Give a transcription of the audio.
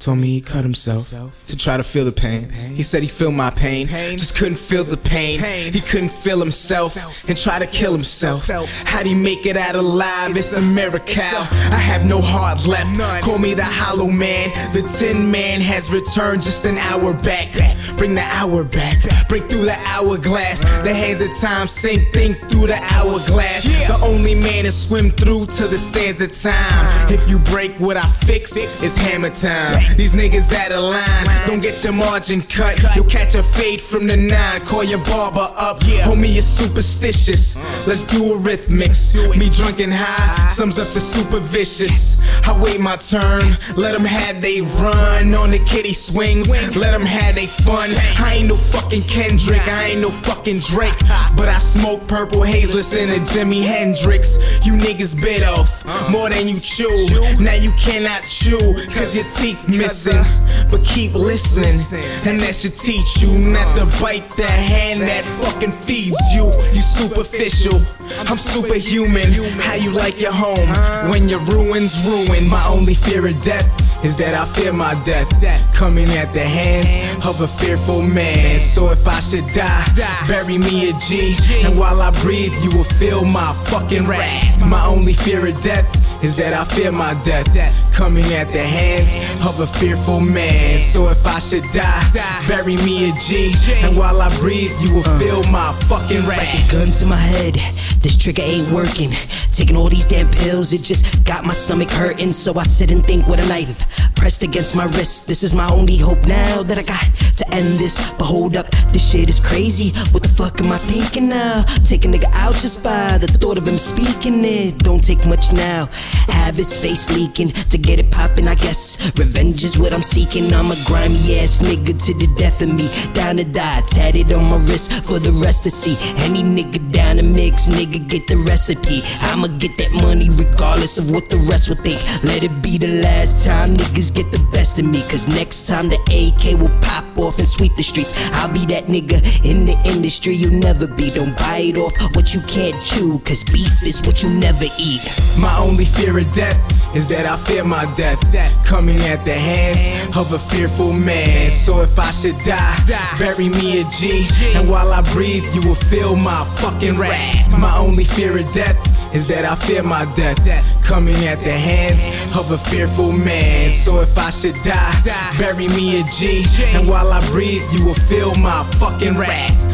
Told me he cut himself to try to feel the pain. He said he feel my pain, just couldn't feel the pain. He couldn't feel himself and try to kill himself. How'd he make it out alive? It's a miracle. I have no heart left. Call me the hollow man. The Tin Man has returned just an hour back. Bring the hour back. Break through the hourglass. The hands of time sink, think through the hourglass. The only man to swim through to the sands of time. If you break what I fix, it's hammer time. These niggas out of line, don't get your margin cut. You'll catch a fade from the nine, call your barber up. Homie, you're superstitious, let's do arithmetics. Me drunk and high, sums up to super vicious. I wait my turn, let them have they run. On the kitty swings, let them have they fun. I ain't no fucking Kendrick, I ain't no fucking Drake, but I smoke purple haze, listen to Jimi Hendrix. You niggas bit off, more than you chew. Now you cannot chew, cause your teeth missing, but keep listening, and that should teach you not to bite the hand that fucking feeds you. You superficial, I'm superhuman. How you like your home when your ruin's ruined? My only fear of death is that I fear my death coming at the hands of a fearful man. So if I should die, bury me a G, and while I breathe, you will feel my fucking wrath. My only fear of death is that I fear my death coming at the hands of a fearful man. So if I should die, bury me a G, and while I breathe, you will feel my fucking wrath. Gun to my head, this trigger ain't working. Taking all these damn pills, it just got my stomach hurting. So I sit and think with a knife pressed against my wrist. This is my only hope now that I got to end this. But hold up, this shit is crazy. What the fuck am I thinking now? Take a nigga out just by the thought of him speaking it. Don't take much now. Have his face leaking to get it popping, I guess. Revenge is what I'm seeking. I'm a grimy ass nigga to the death of me. Down to die, tatted on my wrist for the rest to see. Any nigga down to mix, nigga get the recipe. I'ma get that money regardless of what the rest will think. Let it be the last time niggas get the best of me, cause next time the AK will pop off and sweep the streets. I'll be that nigga in the industry you'll never be. Don't bite off what you can't chew, cause beef is what you never eat. My only fear of death is that I fear my death coming at the hands of a fearful man. So if I should die, bury me a G, and while I breathe, you will feel my fucking wrath. My only fear of death is that I fear my death coming at the hands of a fearful man. So if I should die, bury me a G, and while I breathe, you will feel my fucking wrath.